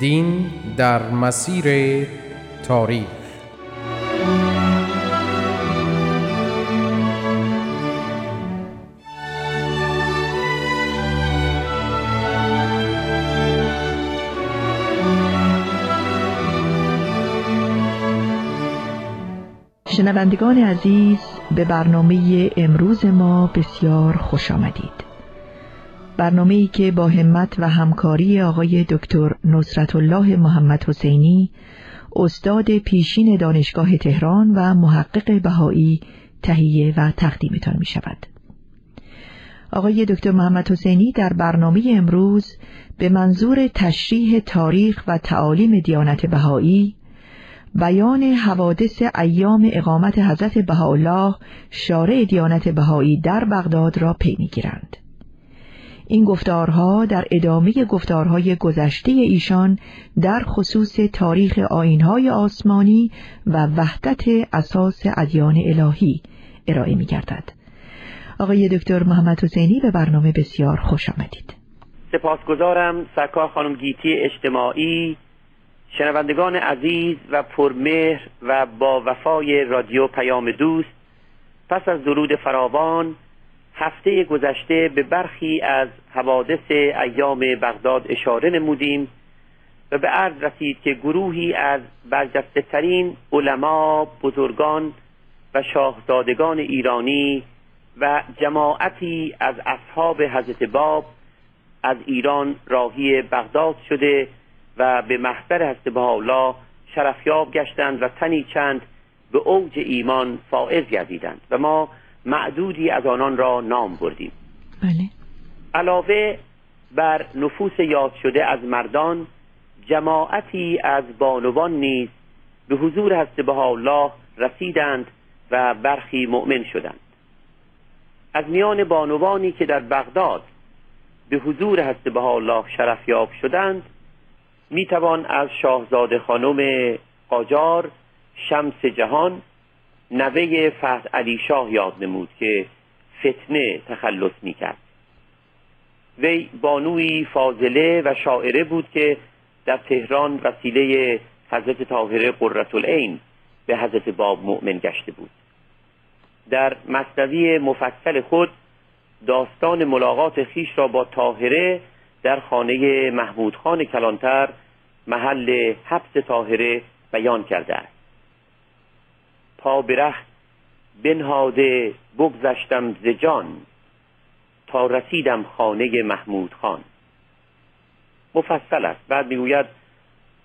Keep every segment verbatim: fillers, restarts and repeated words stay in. دین در مسیر تاریخ. شنوندگان عزیز، به برنامه امروز ما بسیار خوش آمدید. برنامه‌ای که با همت و همکاری آقای دکتر نصرت الله محمد حسینی، استاد پیشین دانشگاه تهران و محقق بهایی، تهیه و تقدیمتان می شود. آقای دکتر محمد حسینی در برنامه امروز به منظور تشریح تاریخ و تعالیم دیانت بهایی، بیان حوادث ایام اقامت حضرت بهاءالله شارع دیانت بهایی در بغداد را پی می گیرند. این گفتارها در ادامه گفتارهای گذشته ایشان در خصوص تاریخ آیین‌های آسمانی و وحدت اساس ادیان الهی ارائه می‌گردد. آقای دکتر محمد حسینی، به برنامه بسیار خوش آمدید. سپاسگزارم سرکار خانم گیتی اجتماعی. شنوندگان عزیز و پرمهر و با وفای رادیو پیام دوست، پس از درود فراوان، هفته گذشته به برخی از حوادث ایام بغداد اشاره نمودیم و به عرض رسید که گروهی از برجسته ترین علما، بزرگان و شاهزادگان ایرانی و جماعتی از اصحاب حضرت باب از ایران راهی بغداد شده و به محضر حضرت بهاءالله شرفیاب گشتند و تنی چند به اوج ایمان فائز گردیدند و ما معدودی از آنان را نام بردیم. بله. علاوه بر نفوس یاد شده از مردان، جماعتی از بانوان نیز به حضور حضرت بهاءالله رسیدند و برخی مؤمن شدند. از میان بانوانی که در بغداد به حضور حضرت بهاءالله شرفیاب شدند، میتوان از شاهزاده خانم قاجار شمس جهان نوی فحت علی شاه یاد نمود که فتنه تخلص می کرد. وی بانوی فاضله و شاعره بود که در تهران وسیله حضرت طاهره قرةالعین به حضرت باب مؤمن گشته بود. در مثنوی مفصل خود داستان ملاقات خیش را با طاهره در خانه محمود خان کلانتر، محل حبس طاهره، بیان کرده است. پا برخت بنهاده بگذشتم ز جان، تا رسیدم خانه محمود خان. مفصل است. بعد میگوید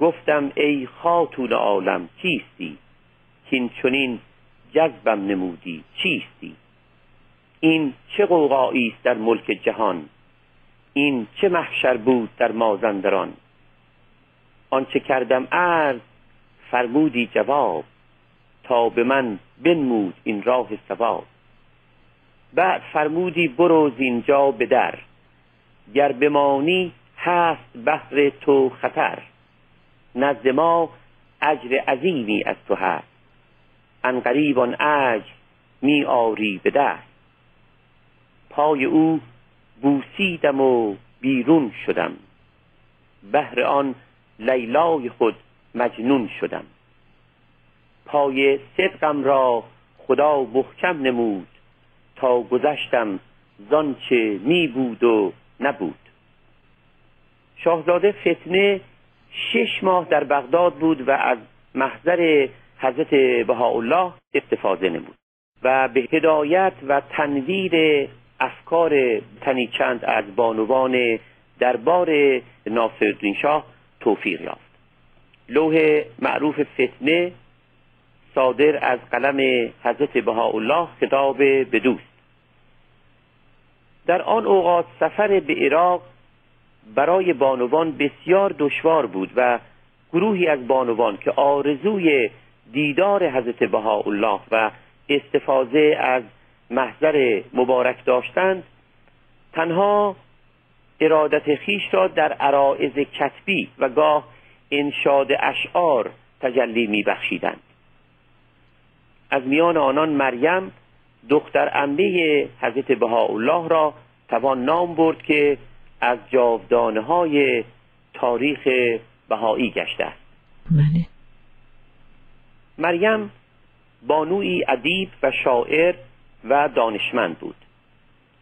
گفتم ای خاتون عالم کیستی، کین چنین جذبم نمودی چیستی؟ این چه قوقایی است در ملک جهان، این چه محشر بود در مازندران؟ آنچه کردم عرض فرمودی جواب، تا به من بنمود این راه ثواب. بعد فرمودی برو زینجا به در، گر بمانی هست بحر تو خطر. نزد ما اجر عظیمی از تو هست، ان قریب آن اجر می آری به در. پای او بوسیدم و بیرون شدم، بهر آن لیلای خود مجنون شدم. پای صدقم را خدا محکم نمود، تا گذشتم زانچه می بود و نبود. شاهزاده فتنه شش ماه در بغداد بود و از محضر حضرت بهاءالله استفاده نمود و به هدایت و تنویر افکار تنی چند از بانوان دربار ناصرالدین شاه توفیق یافت. لوح معروف فتنه صادر از قلم حضرت بهاءالله، خطاب به دوست. در آن اوقات سفر به عراق برای بانوان بسیار دشوار بود و گروهی از بانوان که آرزوی دیدار حضرت بهاءالله و استفاده از محضر مبارک داشتند، تنها ارادت خیش را در عرائض کتبی و گاه انشاد اشعار تجلی می بخشیدند. از میان آنان مریم دختر عمه حضرت بهاءالله را توان نام برد که از جاودانه های تاریخ بهایی گشته است. بله. مریم بانوی ادیب و شاعر و دانشمند بود.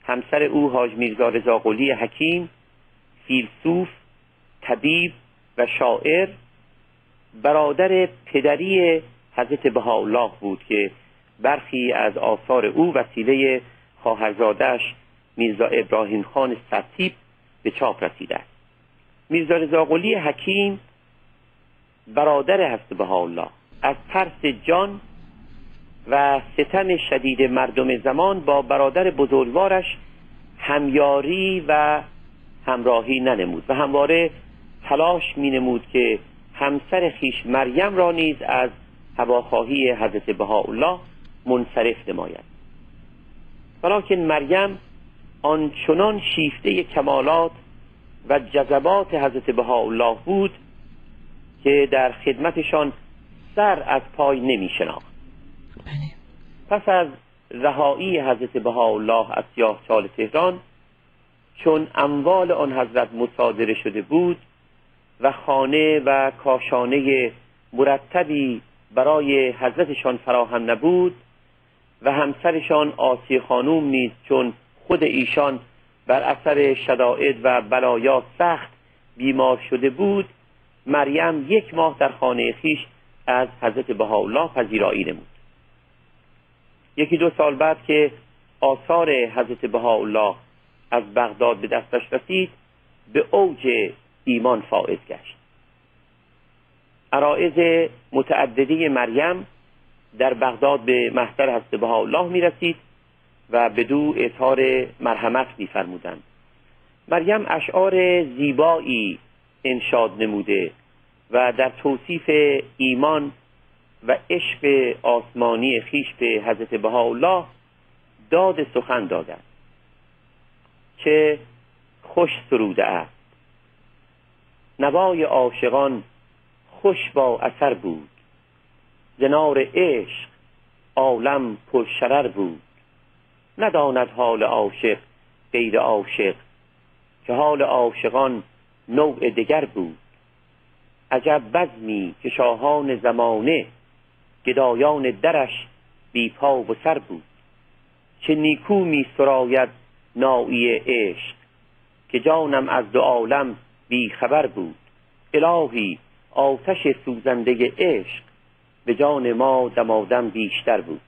همسر او حاج میرزا رضاقلی حکیم، فیلسوف، طبیب و شاعر، برادر پدری حضرت بهاءالله بود که برخی از آثار او وسیله خواهرزاده‌اش میرزا ابراهیم خان سرتیپ به چاپ رسیده است. میرزا رضاقلی حکیم برادر حضرت بهاءالله از ترس جان و ستم شدید مردم زمان با برادر بزرگوارش همیاری و همراهی ننمود و همواره تلاش می نمود که همسر خیش مریم را نیز از هواخواهی حضرت بهاءالله منصرف نماید. ولیکن مریم آنچنان شیفته کمالات و جذبات حضرت بهاءالله بود که در خدمتشان سر از پای نمی شناخت. پس از رهایی حضرت بهاءالله از سیاهچال تهران، چون اموال آن حضرت مصادره شده بود و خانه و کاشانه مرتبی برای حضرتشان فراهم نبود و همسرشان آسیه خانوم نیز چون خود ایشان بر اثر شدائد و بلایا سخت بیمار شده بود، مریم یک ماه در خانه خویش از حضرت بهاءالله پذیرایی نمود. یکی دو سال بعد که آثار حضرت بهاءالله از بغداد به دستش رسید، به اوج ایمان فائز گشت. عرائض متعددی مریم در بغداد به محضر حضرت بهاءالله می رسید و بدو اظهار مرحمت می فرمودند. مریم اشعار زیبایی انشاد نموده و در توصیف ایمان و عشق آسمانی خیش به حضرت بهاءالله داد سخن دادند. چه خوش سروده است، نوای عاشقان خوش با اثر بود، زنار عشق عالم پر شرر بود، نداند حال عاشق غیر عاشق که حال عاشقان نوع دگر بود. عجب بزمی که شاهان زمانه گدایان درش بی پا و سر بود، چه نیکو می سراید نائی عشق که جانم از دو عالم بی خبر بود. الهی آتش سوزنده عشق به جان ما دمادم بیشتر بود.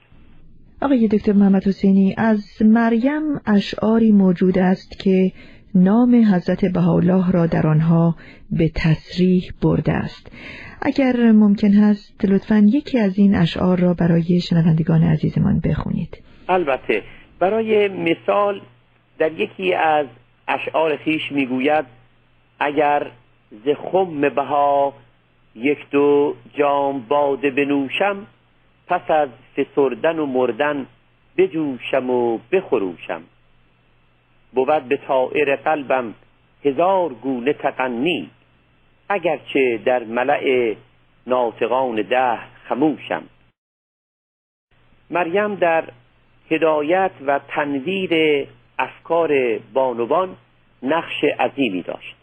آقای دکتر محمد حسینی، از مریم اشعاری موجود است که نام حضرت بهاءالله را در آنها به تصریح برده است. اگر ممکن هست لطفاً یکی از این اشعار را برای شنوندگان عزیزمان بخونید. البته. برای مثال در یکی از اشعار خیش میگوید: اگر ز خم بها یک دو جام باده بنوشم، پس از فسردن و مردن بجوشم و بخروشم. بود به طائر قلبم هزار گونه تقنی، اگرچه در ملأ ناطقان دهر خموشم. مریم در هدایت و تنویر افکار بانوان نقش عظیمی داشت.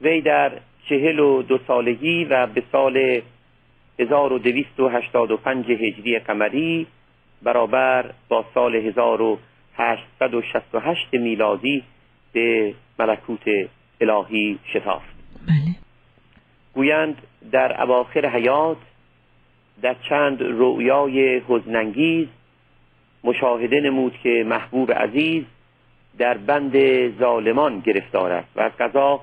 وی در چهل و دو سالگی و به سال هزار و دویست و هشتاد و پنج هجری قمری برابر با سال هزار و هشتصد و شصت و هشت میلادی به ملکوت الهی شتافت. بله. گویند در اواخر حیات در چند رؤیای حزن‌انگیز مشاهده نمود که محبوب عزیز در بند ظالمان گرفتار است و از قضا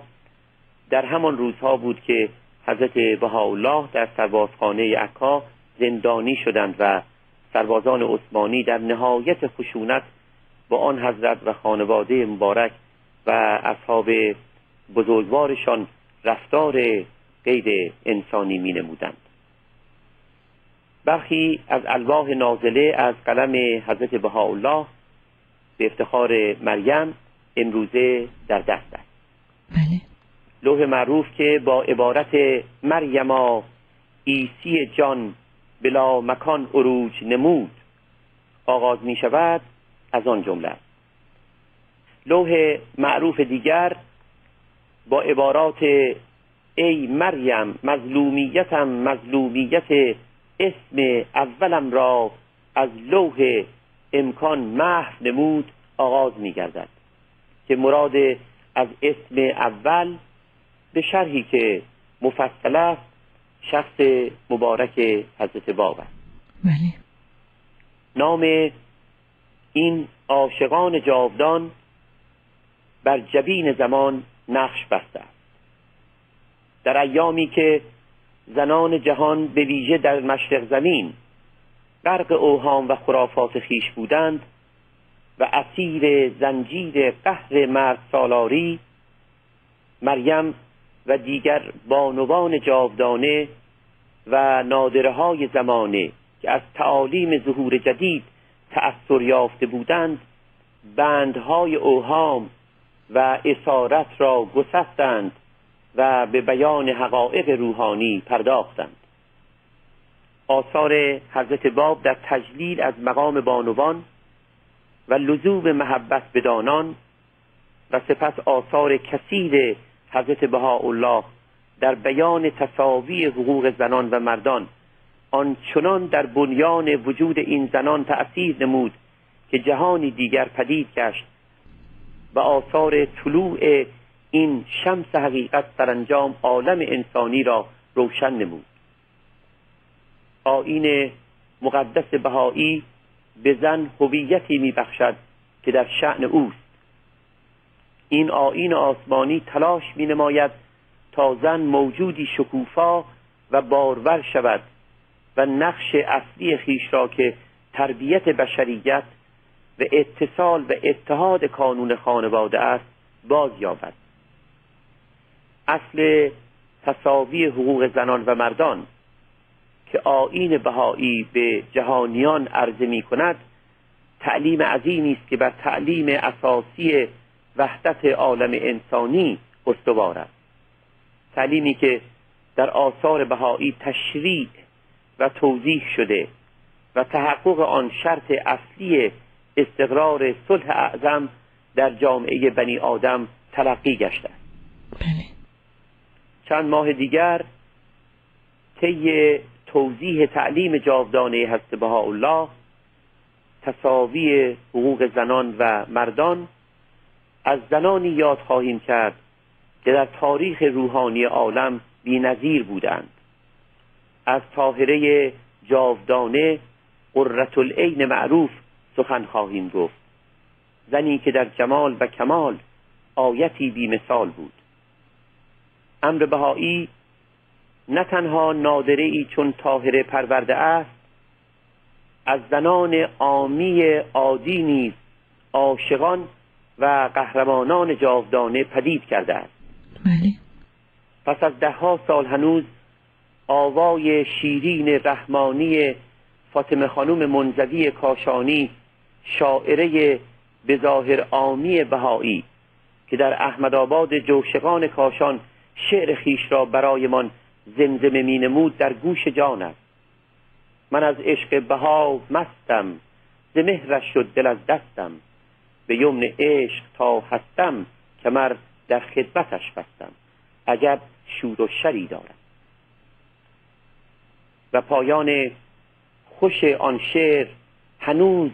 در همان روزها بود که حضرت بهاءالله در سربازخانه عکا زندانی شدند و سربازان عثمانی در نهایت خشونت با آن حضرت و خانواده مبارک و اصحاب بزرگوارشان رفتار غیر انسانی می نمودند. برخی از الواح نازله از قلم حضرت بهاءالله به افتخار مریم امروزه در دست است. بله. لوح معروف که با عبارت مریما عیسی جان بلا مکان عروج نمود آغاز می شود از آن جمله. لوح معروف دیگر با عبارات ای مریم مظلومیتم مظلومیت اسم اولم را از لوح امکان محو نمود آغاز می گردد که مراد از اسم اول به شرحی که مفصل است شخص مبارک حضرت باب است. بله. نام این عاشقان جاودان بر جبین زمان نقش بسته است. در ایامی که زنان جهان به ویژه در مشرق زمین غرق اوهام و خرافات خیش بودند و اسیر زنجیر قهر مرد سالاری، مریم و دیگر بانوان جاودانه و نادره های زمانه که از تعالیم ظهور جدید تأثر یافته بودند بندهای اوهام و اسارت را گسستند و به بیان حقایق روحانی پرداختند. آثار حضرت باب در تجلیل از مقام بانوان و لزوم محبت بدانان و سپس آثار کثیر حضرت بهاءالله در بیان تساوی حقوق زنان و مردان آنچنان در بنیان وجود این زنان تأثیر نمود که جهانی دیگر پدید گشت و آثار طلوع این شمس حقیقت سرانجام عالم انسانی را روشن نمود. آیین مقدس بهایی به زن هویتی میبخشد که در شأن اوست. این آیین آسمانی تلاش مینماید تا زن موجودی شکوفا و بارور شود و نقش اصلی خیش را که تربیت بشریت و اتصال و اتحاد کانون خانواده است باز یابد. اصل تساوی حقوق زنان و مردان که آیین بهایی به جهانیان عرضه می کند تعلیم عظیمی است که بر تعلیم اساسی وحدت عالم انسانی استوار است. تعلیمی که در آثار بهایی تشریح و توضیح شده و تحقق آن شرط اصلی استقرار صلح اعظم در جامعه بنی آدم تلقی گشته. چند ماه دیگر طی توضیح تعلیم جاودانه حضرت بهاءالله تساوی حقوق زنان و مردان از زنانی یاد خواهیم کرد که در تاریخ روحانی عالم بی‌نظیر بودند. از طاهره جاودانه قرةالعین معروف سخن خواهیم گفت، زنی که در جمال و کمال آیتی بی‌مثال بود. امر بهایی نه تنها نادره ای چون طاهره پرورده است، از زنان عامی عادی نیز عاشقان و قهرمانان جاودانه پدید کرده است. بله. پس از ده ها سال هنوز آوای شیرین رحمانی فاطمه خانوم منزوی کاشانی، شاعره به ظاهر عامی بهایی که در احمدآباد جوشقان کاشان شعر خیش را برایمان زمزمه می نمود در گوش جان است. من از عشق بها مستم، ز مهرش شد دل از دستم، به یمن عشق تا هستم کمر در خدمتش بستم، عجب شور و شری دارد. و پایان خوش آن شعر هنوز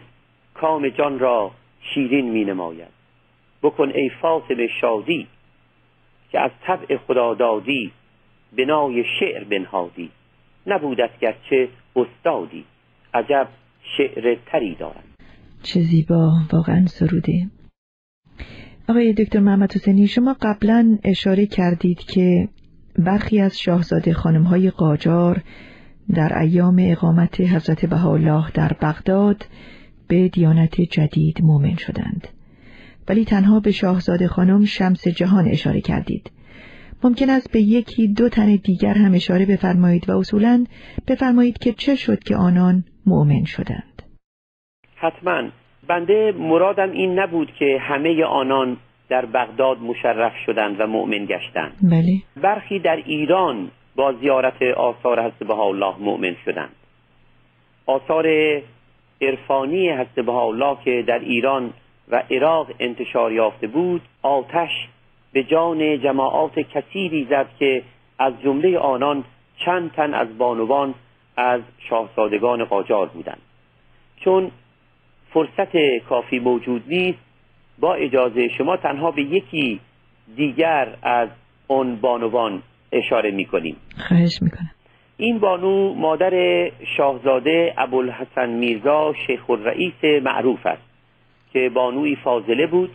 کام جان را شیرین می نماید. بکن ای فاطمه شادی که از طبع خدادادی بنای شعر بنهادی، نبودت گرچه استادی، عجب شعر تری دارد. چه زیبا، واقعا سروده. آقای دکتر محمد حسینی، شما قبلا اشاره کردید که برخی از شاهزاده خانم‌های قاجار در ایام اقامت حضرت بهاءالله در بغداد به دیانت جدید مؤمن شدند. ولی تنها به شاهزاده خانم شمس جهان اشاره کردید. ممکن است به یکی دو تن دیگر هم اشاره بفرمایید و اصولاً بفرمایید که چه شد که آنان مؤمن شدند. حتماً. بنده مرادم این نبود که همه آنان در بغداد مشرف شدند و مؤمن گشتند. بله. برخی در ایران با زیارت آثار حضرت بهاءالله مؤمن شدند. آثار عرفانی حضرت بهاءالله که در ایران و عراق انتشار یافته بود، آتش به جان جماعات کثیری زد که از جمله آنان چند تن از بانوان از شاهزادگان قاجار بودند. چون فرصت کافی موجود نیست، با اجازه شما تنها به یکی دیگر از آن بانوان اشاره می‌کنیم. خواهش می‌کنم. این بانو مادر شاهزاده ابوالحسن میرزا شیخ الرئیس معروف است که بانوی فاضله بود،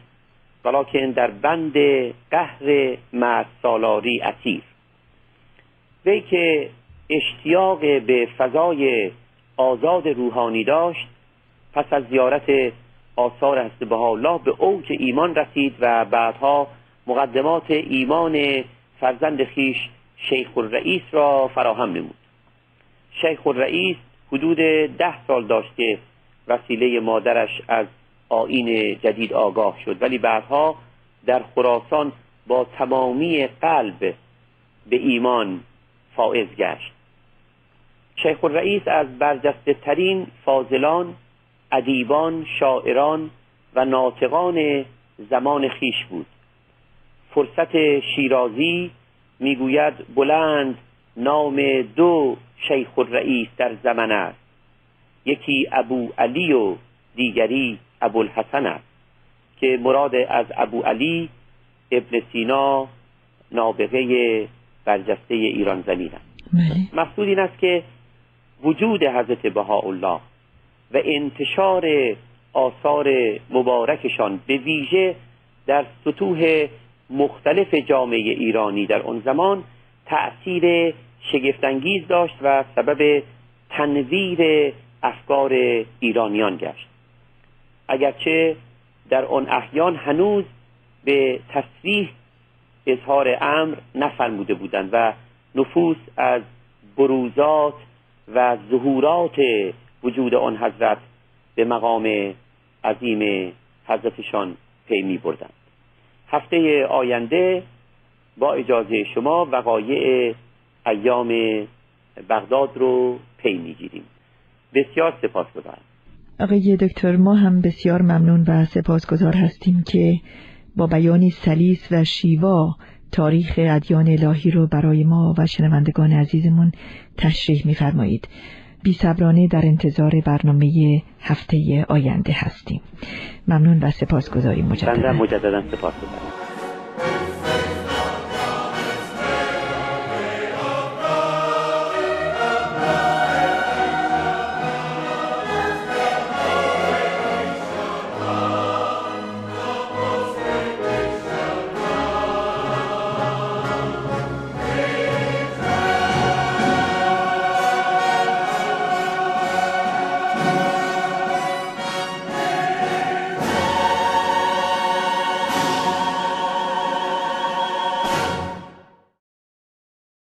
ولیکن در بند قهر مرد سالاری اسیر. وی که اشتیاق به فضای آزاد روحانی داشت، پس از زیارت آثار حضرت بهاءالله به اوج ایمان رسید و بعدها مقدمات ایمان فرزند خیش شیخ الرئیس را فراهم نمود. شیخ الرئیس حدود ده سال داشت که وسیله مادرش از آیین جدید آگاه شد، ولی بعدها در خراسان با تمامی قلب به ایمان فائز گشت. شیخ الرئیس از برجسته ترین فاضلان، ادیبان، شاعران و ناطقان زمان خیش بود. فرصت شیرازی میگوید بلند نام دو شیخ الرئیس در زمن است، یکی ابو علی و دیگری ابوالحسن است که مراد از ابو علی ابن سینا نابغه برجسته ایران زمین است. مقصود این است که وجود حضرت بهاءالله و انتشار آثار مبارکشان به ویژه در سطوح مختلف جامعه ایرانی در آن زمان تأثیر شگفت‌انگیز داشت و سبب تنویر افکار ایرانیان گشت، اگرچه در آن احیان هنوز به تصریح اظهار امر نفرموده بودند و نفوس از بروزات و ظهورات وجود آن حضرت به مقام عظیم حضرتشان پی می بردند. هفته آینده با اجازه شما وقایع ایام بغداد رو پی می گیریم. بسیار سپاسگزارم. آقای دکتر، ما هم بسیار ممنون و سپاسگزار هستیم که با بیانی سلیس و شیوا تاریخ ادیان الهی رو برای ما و شنوندگان عزیزمون تشریح می‌فرمایید. بی‌صبرانه در انتظار برنامه هفته آینده هستیم. ممنون و سپاسگزاریم مجددا. مجددا سپاسگزارم.